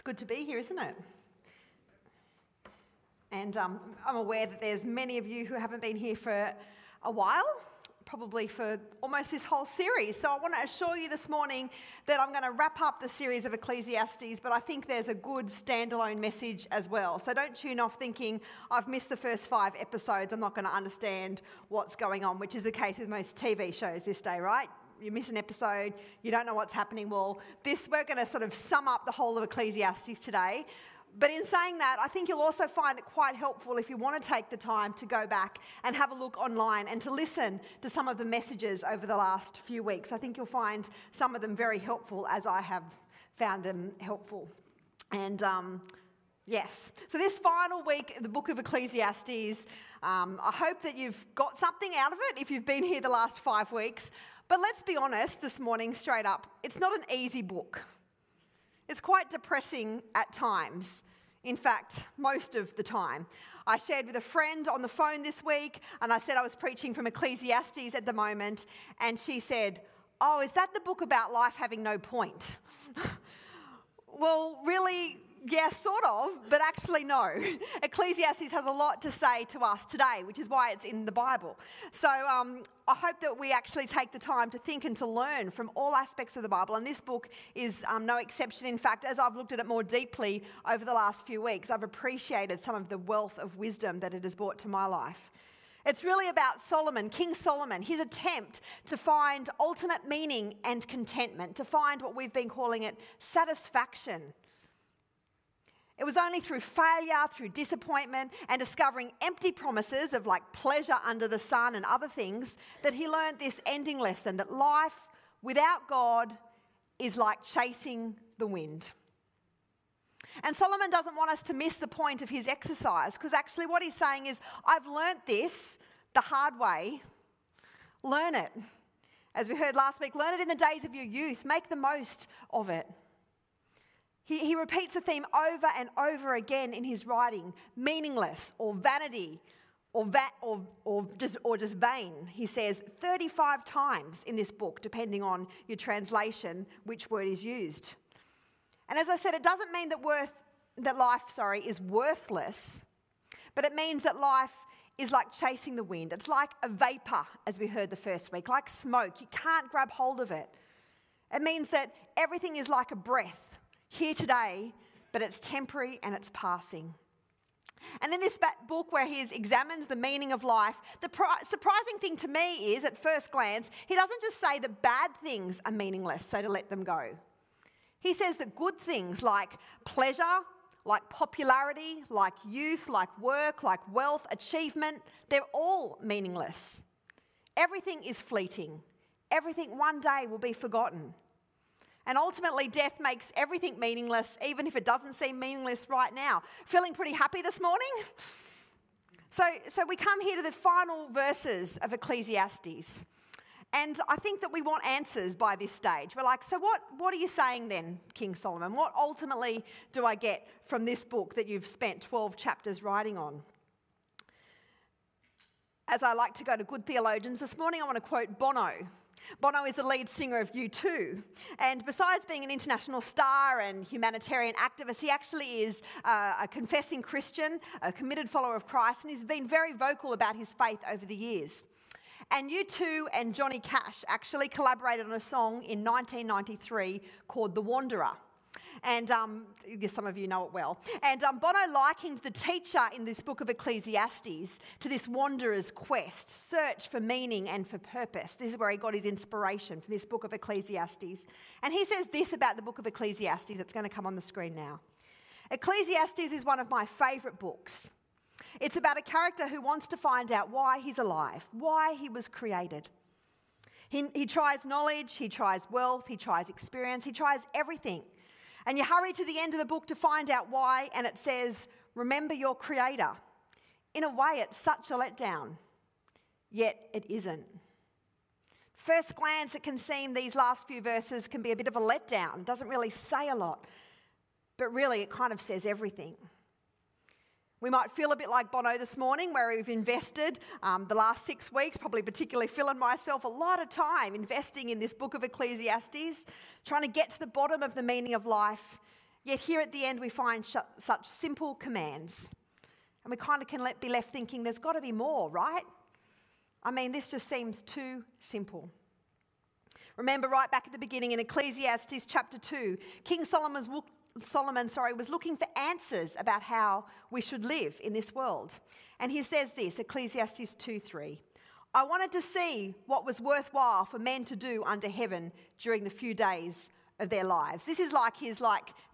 It's good to be here, isn't it? And I'm aware that there's many of you who haven't been here for a while, probably for almost this whole series. So I want to assure you this morning that I'm going to wrap up the series of Ecclesiastes, but I think there's a good standalone message as well. So don't tune off thinking, I've missed the first 5 episodes, I'm not going to understand what's going on, which is the case with most TV shows this day, right? You miss an episode, you don't know what's happening. Well, we're going to sort of sum up the whole of Ecclesiastes today. But in saying that, I think you'll also find it quite helpful if you want to take the time to go back and have a look online and to listen to some of the messages over the last few weeks. I think you'll find some of them very helpful, as I have found them helpful. And yes, so this final week of the book of Ecclesiastes, I hope that you've got something out of it if you've been here the last 5 weeks. But let's be honest this morning, straight up, it's not an easy book. It's quite depressing at times. In fact, most of the time. I shared with a friend on the phone this week, and I said I was preaching from Ecclesiastes at the moment, and she said, "Oh, is that the book about life having no point?" Well, really, yes, sort of, but actually no. Ecclesiastes has a lot to say to us today, which is why it's in the Bible. So I hope that we actually take the time to think and to learn from all aspects of the Bible. And this book is no exception. In fact, as I've looked at it more deeply over the last few weeks, I've appreciated some of the wealth of wisdom that it has brought to my life. It's really about Solomon, King Solomon, his attempt to find ultimate meaning and contentment, to find what we've been calling it satisfaction. It was only through failure, through disappointment, and discovering empty promises of like pleasure under the sun and other things that he learned this ending lesson, that life without God is like chasing the wind. And Solomon doesn't want us to miss the point of his exercise, because actually what he's saying is, I've learnt this the hard way. Learn it. As we heard last week, learn it in the days of your youth. Make the most of it. He repeats the theme over and over again in his writing, meaningless or vanity or just vain. He says 35 times in this book, depending on your translation, which word is used. And as I said, it doesn't mean that life is worthless, but it means that life is like chasing the wind. It's like a vapor, as we heard the first week, like smoke. You can't grab hold of it. It means that everything is like a breath. Here today, but it's temporary and it's passing. And in this book where he examines the meaning of life, the surprising thing to me is, at first glance, he doesn't just say that bad things are meaningless, so to let them go. He says that good things like pleasure, like popularity, like youth, like work, like wealth, achievement, they're all meaningless. Everything is fleeting. Everything one day will be forgotten. And ultimately, death makes everything meaningless, even if it doesn't seem meaningless right now. Feeling pretty happy this morning? So we come here to the final verses of Ecclesiastes. And I think that we want answers by this stage. We're like, so what are you saying then, King Solomon? What ultimately do I get from this book that you've spent 12 chapters writing on? As I like to go to good theologians, this morning I want to quote Bono. Bono is the lead singer of U2, and besides being an international star and humanitarian activist, he actually is a confessing Christian, a committed follower of Christ, and he's been very vocal about his faith over the years. And U2 and Johnny Cash actually collaborated on a song in 1993 called The Wanderer. And some of you know it well. And Bono likened the teacher in this book of Ecclesiastes to this wanderer's quest, search for meaning and for purpose. This is where he got his inspiration from this book of Ecclesiastes. And he says this about the book of Ecclesiastes. It's going to come on the screen now. Ecclesiastes is one of my favourite books. It's about a character who wants to find out why he's alive, why he was created. He tries knowledge, he tries wealth, he tries experience, he tries everything. And you hurry to the end of the book to find out why, and it says, remember your creator. In a way, it's such a letdown, yet it isn't. First glance, it can seem these last few verses can be a bit of a letdown. It doesn't really say a lot, but really it kind of says everything. We might feel a bit like Bono this morning, where we've invested the last 6 weeks, probably particularly Phil and myself, a lot of time investing in this book of Ecclesiastes, trying to get to the bottom of the meaning of life, Yet here at the end we find such simple commands. And we kind of can be left thinking there's got to be more, right? I mean, this just seems too simple. Remember right back at the beginning in Ecclesiastes chapter 2, King Solomon was looking for answers about how we should live in this world. And he says this, Ecclesiastes 2:3, I wanted to see what was worthwhile for men to do under heaven during the few days of their lives. This is like his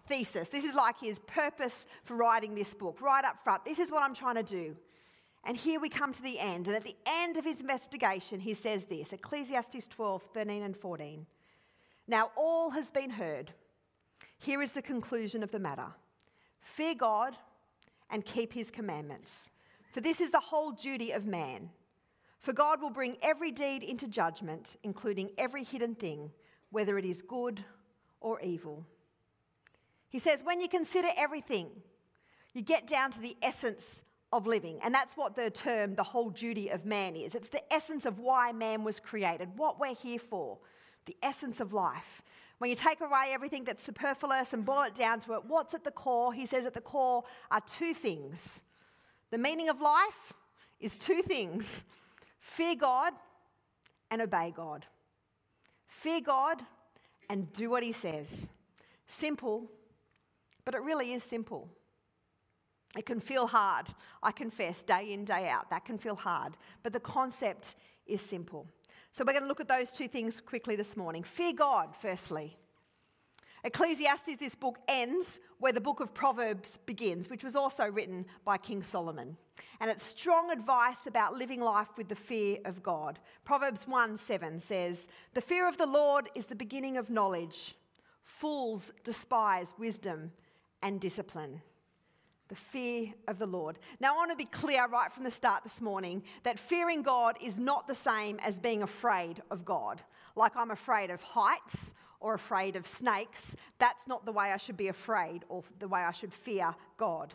thesis. This is like his purpose for writing this book, right up front. This is what I'm trying to do. And here we come to the end. And at the end of his investigation, he says this, Ecclesiastes 12:13-14. Now all has been heard. Here is the conclusion of the matter. Fear God and keep his commandments, for this is the whole duty of man. For God will bring every deed into judgment, including every hidden thing, whether it is good or evil. He says, when you consider everything, you get down to the essence of living. And that's what the term, the whole duty of man, is. It's the essence of why man was created, what we're here for, the essence of life. When you take away everything that's superfluous and boil it down to it, what's at the core? He says at the core are two things. The meaning of life is two things. Fear God and obey God. Fear God and do what he says. Simple, but it really is simple. It can feel hard, I confess, day in, day out. That can feel hard, but the concept is simple. So we're going to look at those two things quickly this morning. Fear God, firstly. Ecclesiastes, this book, ends where the book of Proverbs begins, which was also written by King Solomon. And it's strong advice about living life with the fear of God. Proverbs 1:7 says, the fear of the Lord is the beginning of knowledge. Fools despise wisdom and discipline. The fear of the Lord. Now, I want to be clear right from the start this morning that fearing God is not the same as being afraid of God. Like I'm afraid of heights or afraid of snakes. That's not the way I should be afraid or the way I should fear God.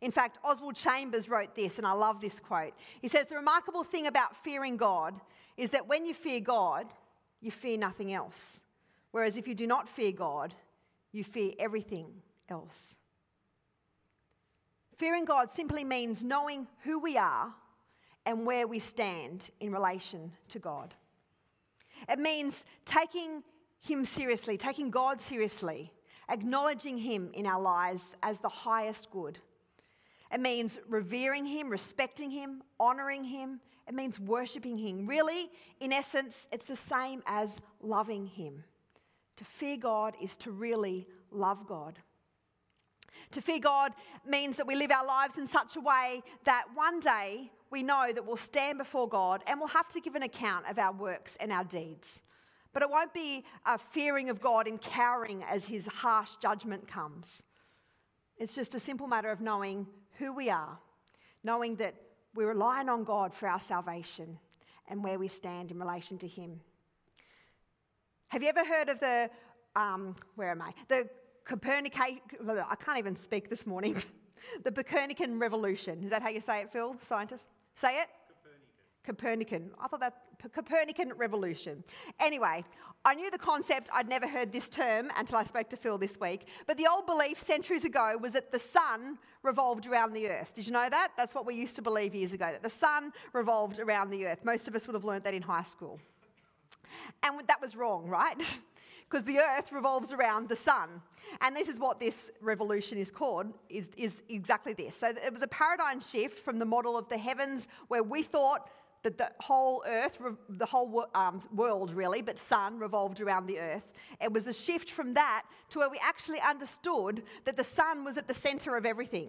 In fact, Oswald Chambers wrote this, and I love this quote. He says, the remarkable thing about fearing God is that when you fear God, you fear nothing else. Whereas if you do not fear God, you fear everything else. Fearing God simply means knowing who we are and where we stand in relation to God. It means taking him seriously, taking God seriously, acknowledging him in our lives as the highest good. It means revering him, respecting him, honouring him. It means worshipping him. Really, in essence, it's the same as loving him. To fear God is to really love God. To fear God means that we live our lives in such a way that one day we know that we'll stand before God and we'll have to give an account of our works and our deeds. But it won't be a fearing of God and cowering as his harsh judgment comes. It's just a simple matter of knowing who we are, knowing that we're relying on God for our salvation and where we stand in relation to him. Have you ever heard of the, The Copernican, I can't even speak this morning. The Copernican revolution. Is that how you say it, Phil, scientist? Say it? Copernican. I thought that, Copernican revolution. Anyway, I knew the concept. I'd never heard this term until I spoke to Phil this week. But the old belief centuries ago was that the sun revolved around the earth. Did you know that? That's what we used to believe years ago, that the sun revolved around the earth. Most of us would have learned that in high school. And that was wrong, right? Because the earth revolves around the sun. And this is what this revolution is called, is exactly this. So it was a paradigm shift from the model of the heavens where we thought that the whole earth, the whole world really, but sun revolved around the earth. It was the shift from that to where we actually understood that the sun was at the centre of everything.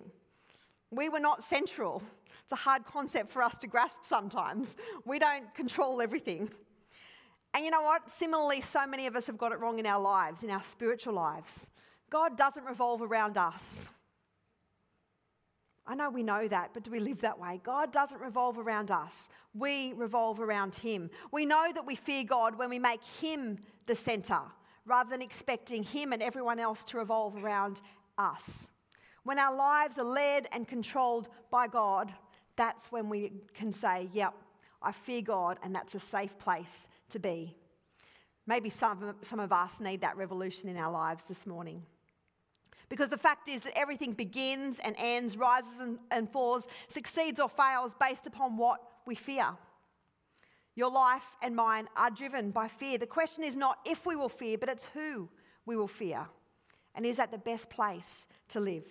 We were not central. It's a hard concept for us to grasp sometimes. We don't control everything. And you know what? Similarly, so many of us have got it wrong in our lives, in our spiritual lives. God doesn't revolve around us. I know we know that, but do we live that way? God doesn't revolve around us. We revolve around him. We know that we fear God when we make him the centre, rather than expecting him and everyone else to revolve around us. When our lives are led and controlled by God, that's when we can say, yep, I fear God, and that's a safe place to be. Maybe some of us need that revolution in our lives this morning. Because the fact is that everything begins and ends, rises and falls, succeeds or fails based upon what we fear. Your life and mine are driven by fear. The question is not if we will fear, but it's who we will fear. And is that the best place to live?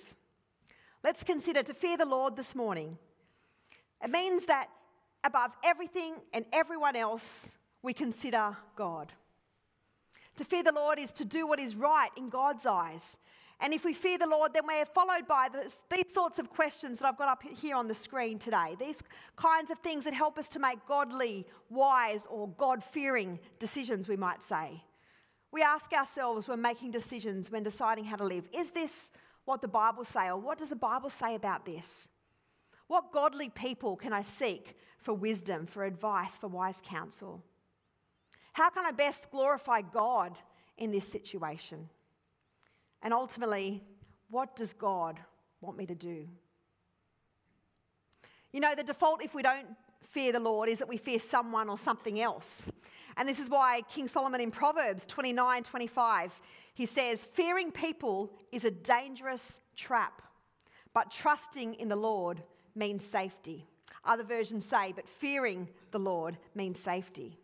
Let's consider to fear the Lord this morning. It means that above everything and everyone else, we consider God. To fear the Lord is to do what is right in God's eyes. And if we fear the Lord, then we're followed by these sorts of questions that I've got up here on the screen today. These kinds of things that help us to make godly, wise, or God-fearing decisions, we might say. We ask ourselves when making decisions, when deciding how to live, is this what the Bible says, or what does the Bible say about this? What godly people can I seek for wisdom, for advice, for wise counsel? How can I best glorify God in this situation? And ultimately, what does God want me to do? You know, the default if we don't fear the Lord is that we fear someone or something else. And this is why King Solomon in Proverbs 29:25, he says, fearing people is a dangerous trap, but trusting in the Lord means safety. Other versions say, but fearing the Lord means safety.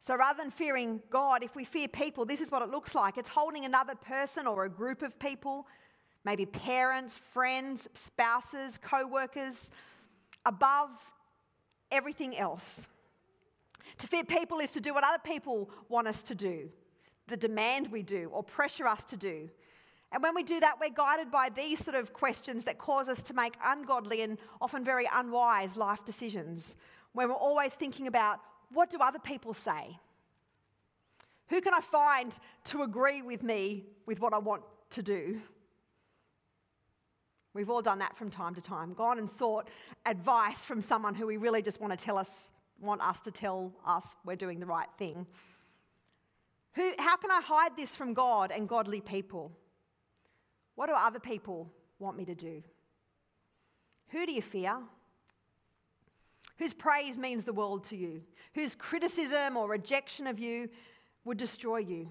So rather than fearing God, if we fear people, this is what it looks like. It's holding another person or a group of people, maybe parents, friends, spouses, co-workers, above everything else. To fear people is to do what other people want us to do, the demand we do or pressure us to do. And when we do that, we're guided by these sort of questions that cause us to make ungodly and often very unwise life decisions, when we're always thinking about, what do other people say? Who can I find to agree with me with what I want to do? We've all done that from time to time, gone and sought advice from someone who we really just want us to tell us we're doing the right thing. How can I hide this from God and godly people? What do other people want me to do? Who do you fear? Whose praise means the world to you? Whose criticism or rejection of you would destroy you?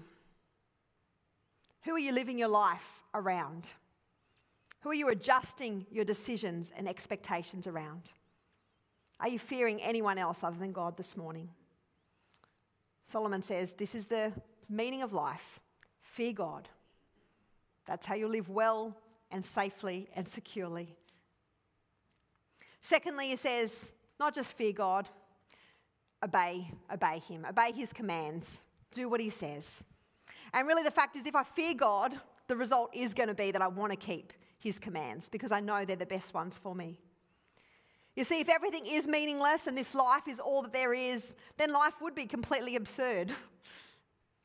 Who are you living your life around? Who are you adjusting your decisions and expectations around? Are you fearing anyone else other than God this morning? Solomon says, this is the meaning of life. Fear God. That's how you live well and safely and securely. Secondly, he says, not just fear God, obey him, obey his commands, do what he says. And really the fact is if I fear God, the result is going to be that I want to keep his commands because I know they're the best ones for me. You see, if everything is meaningless and this life is all that there is, then life would be completely absurd.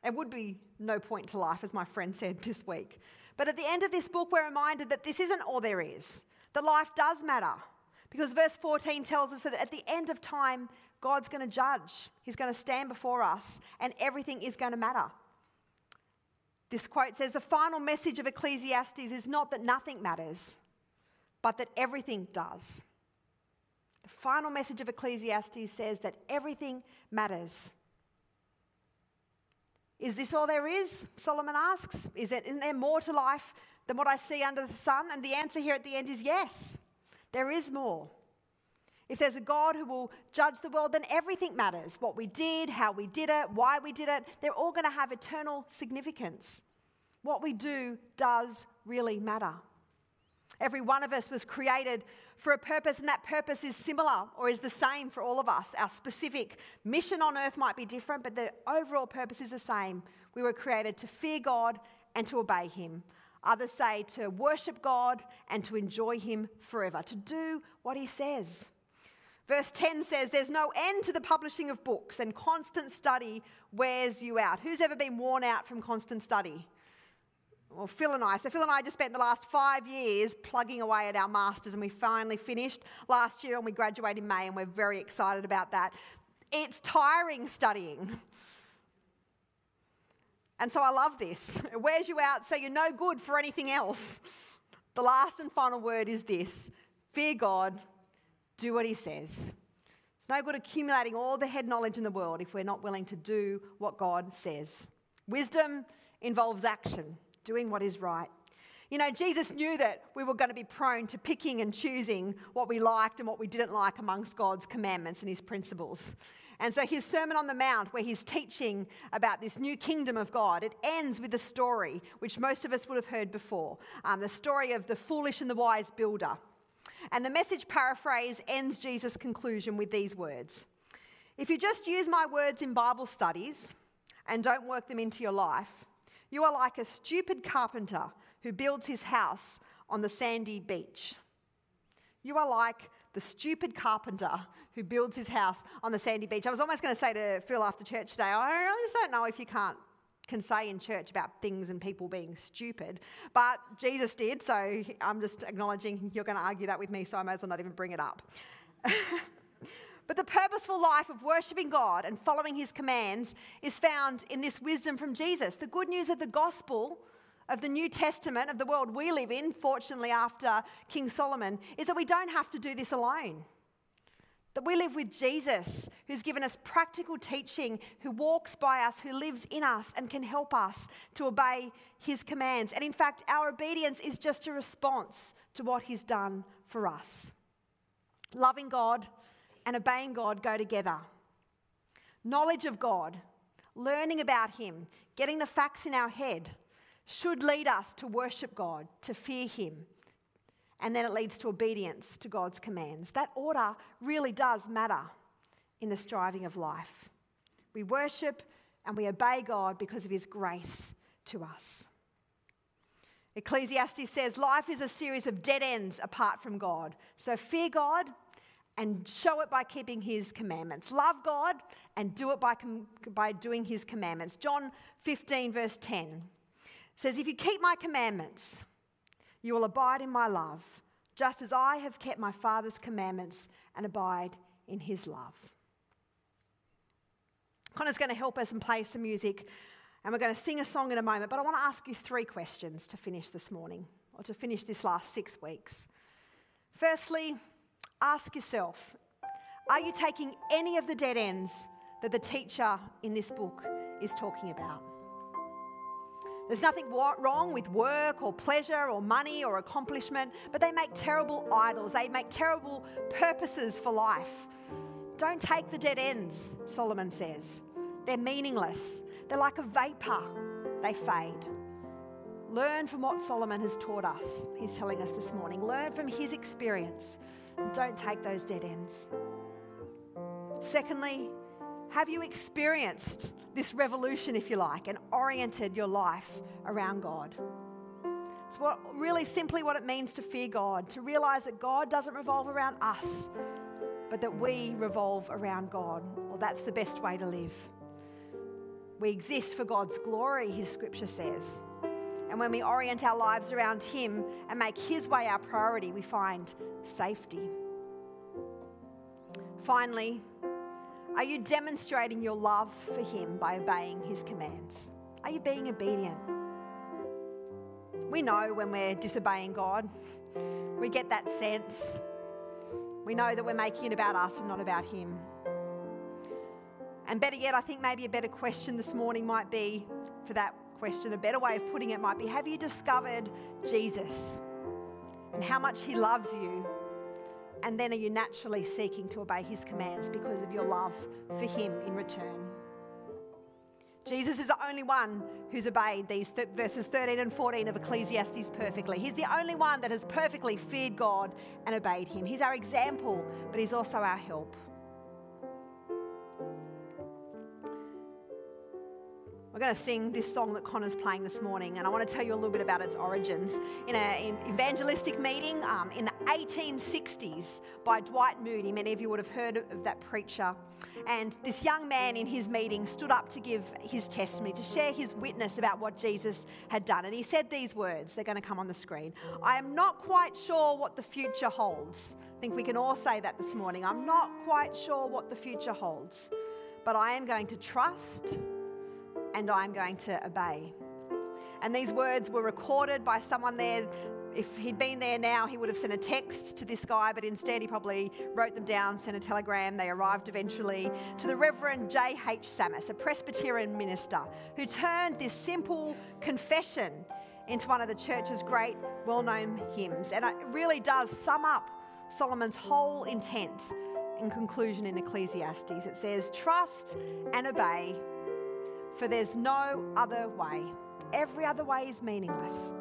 There would be no point to life, as my friend said this week. But at the end of this book, we're reminded that this isn't all there is, that life does matter. Because verse 14 tells us that at the end of time, God's going to judge. He's going to stand before us and everything is going to matter. This quote says, the final message of Ecclesiastes is not that nothing matters, but that everything does. The final message of Ecclesiastes says that everything matters. Is this all there is? Solomon asks. Isn't there more to life than what I see under the sun? And the answer here at the end is yes. There is more. If there's a God who will judge the world, then everything matters. What we did, how we did it, why we did it, they're all going to have eternal significance. What we do does really matter. Every one of us was created for a purpose, and that purpose is similar or is the same for all of us. Our specific mission on earth might be different, but the overall purpose is the same. We were created to fear God and to obey him. Others say to worship God and to enjoy him forever, to do what he says. Verse 10 says, there's no end to the publishing of books and constant study wears you out. Who's ever been worn out from constant study? Well, Phil and I. So Phil and I just spent the last 5 years plugging away at our masters, and we finally finished last year and we graduated in May, and we're very excited about that. It's tiring studying. And so I love this. It wears you out so you're no good for anything else. The last and final word is this. Fear God, do what he says. It's no good accumulating all the head knowledge in the world if we're not willing to do what God says. Wisdom involves action, doing what is right, You know, Jesus knew that we were going to be prone to picking and choosing what we liked and what we didn't like amongst God's commandments and his principles. And so his Sermon on the Mount, where he's teaching about this new kingdom of God, it ends with a story which most of us would have heard before, the story of the foolish and the wise builder. And the Message paraphrase ends Jesus' conclusion with these words: "If you just use my words in Bible studies and don't work them into your life, you are like a stupid carpenter who builds his house on the sandy beach." You are like the stupid carpenter who builds his house on the sandy beach. I was almost going to say to Phil after church today, I just don't know if you can say in church about things and people being stupid, but Jesus did, so I'm just acknowledging you're going to argue that with me, so I may as well not even bring it up. But the purposeful life of worshipping God and following his commands is found in this wisdom from Jesus. The good news of the gospel of the New Testament, of the world we live in, fortunately after King Solomon, is that we don't have to do this alone. That we live with Jesus, who's given us practical teaching, who walks by us, who lives in us and can help us to obey his commands. And in fact, our obedience is just a response to what he's done for us. Loving God and obeying God go together. Knowledge of God, learning about him, getting the facts in our head should lead us to worship God, to fear him. And then it leads to obedience to God's commands. That order really does matter in the striving of life. We worship and we obey God because of his grace to us. Ecclesiastes says, "Life is a series of dead ends apart from God. So fear God and show it by keeping his commandments. Love God and do it by doing his commandments." John 15 verse 10 says, "If you keep my commandments, you will abide in my love, just as I have kept my Father's commandments and abide in his love." Connor's going to help us and play some music, and we're going to sing a song in a moment, but I want to ask you three questions to finish this morning, or to finish this last 6 weeks. Firstly, ask yourself, are you taking any of the dead ends that the teacher in this book is talking about? There's nothing wrong with work or pleasure or money or accomplishment, but they make terrible idols. They make terrible purposes for life. Don't take the dead ends, Solomon says. They're meaningless. They're like a vapor. They fade. Learn from what Solomon has taught us, he's telling us this morning. Learn from his experience. Don't take those dead ends. Secondly, have you experienced this revolution, if you like, and oriented your life around God? It's really simply what it means to fear God, to realize that God doesn't revolve around us, but that we revolve around God. Well, that's the best way to live. We exist for God's glory, his scripture says. And when we orient our lives around him and make his way our priority, we find safety. Finally, are you demonstrating your love for him by obeying his commands? Are you being obedient? We know when we're disobeying God. We get that sense. We know that we're making it about us and not about him. And better yet, I think maybe a better question this morning might be for that question, a better way of putting it might be, have you discovered Jesus and how much he loves you? And then are you naturally seeking to obey his commands because of your love for him in return? Jesus is the only one who's obeyed these verses 13 and 14 of Ecclesiastes perfectly. He's the only one that has perfectly feared God and obeyed him. He's our example, but he's also our help. We're going to sing this song that Connor's playing this morning, and I want to tell you a little bit about its origins. In an evangelistic meeting in the 1860s by Dwight Moody, many of you would have heard of that preacher, and this young man in his meeting stood up to give his testimony, to share his witness about what Jesus had done, and he said these words. They're going to come on the screen. "I am not quite sure what the future holds." I think we can all say that this morning. I'm not quite sure what the future holds, but I am going to trust and I'm going to obey. And these words were recorded by someone there. If he'd been there now, he would have sent a text to this guy, but instead he probably wrote them down, sent a telegram. They arrived eventually to the Reverend J.H. Samus, a Presbyterian minister, who turned this simple confession into one of the church's great well-known hymns. And it really does sum up Solomon's whole intent and conclusion in Ecclesiastes. It says, "Trust and obey, for there's no other way. Every other way is meaningless.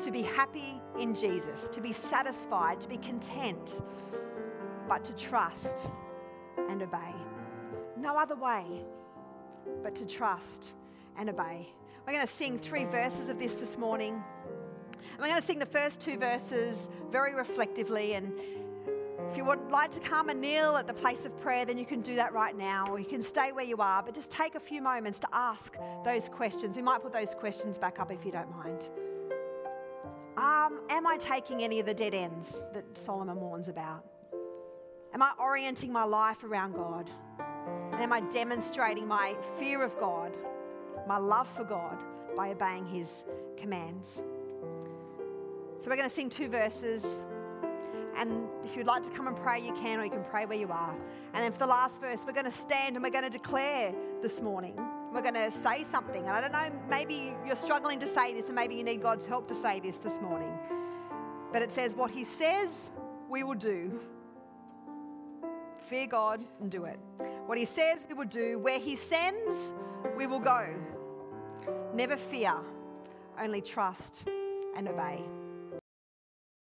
To be happy in Jesus, to be satisfied, to be content, but to trust and obey." No other way but to trust and obey. We're going to sing 3 verses of this morning. And we're going to sing the first 2 verses very reflectively. And if you would like to come and kneel at the place of prayer, then you can do that right now, or you can stay where you are. But just take a few moments to ask those questions. We might put those questions back up if you don't mind. Am I taking any of the dead ends that Solomon warns about? Am I orienting my life around God? And am I demonstrating my fear of God, my love for God, by obeying his commands? So we're going to sing 2 verses. And if you'd like to come and pray, you can, or you can pray where you are. And then for the last verse, we're going to stand and we're going to declare this morning. We're going to say something. And I don't know, maybe you're struggling to say this, and maybe you need God's help to say this morning. But it says, what he says, we will do. Fear God and do it. What he says, we will do. Where he sends, we will go. Never fear, only trust and obey.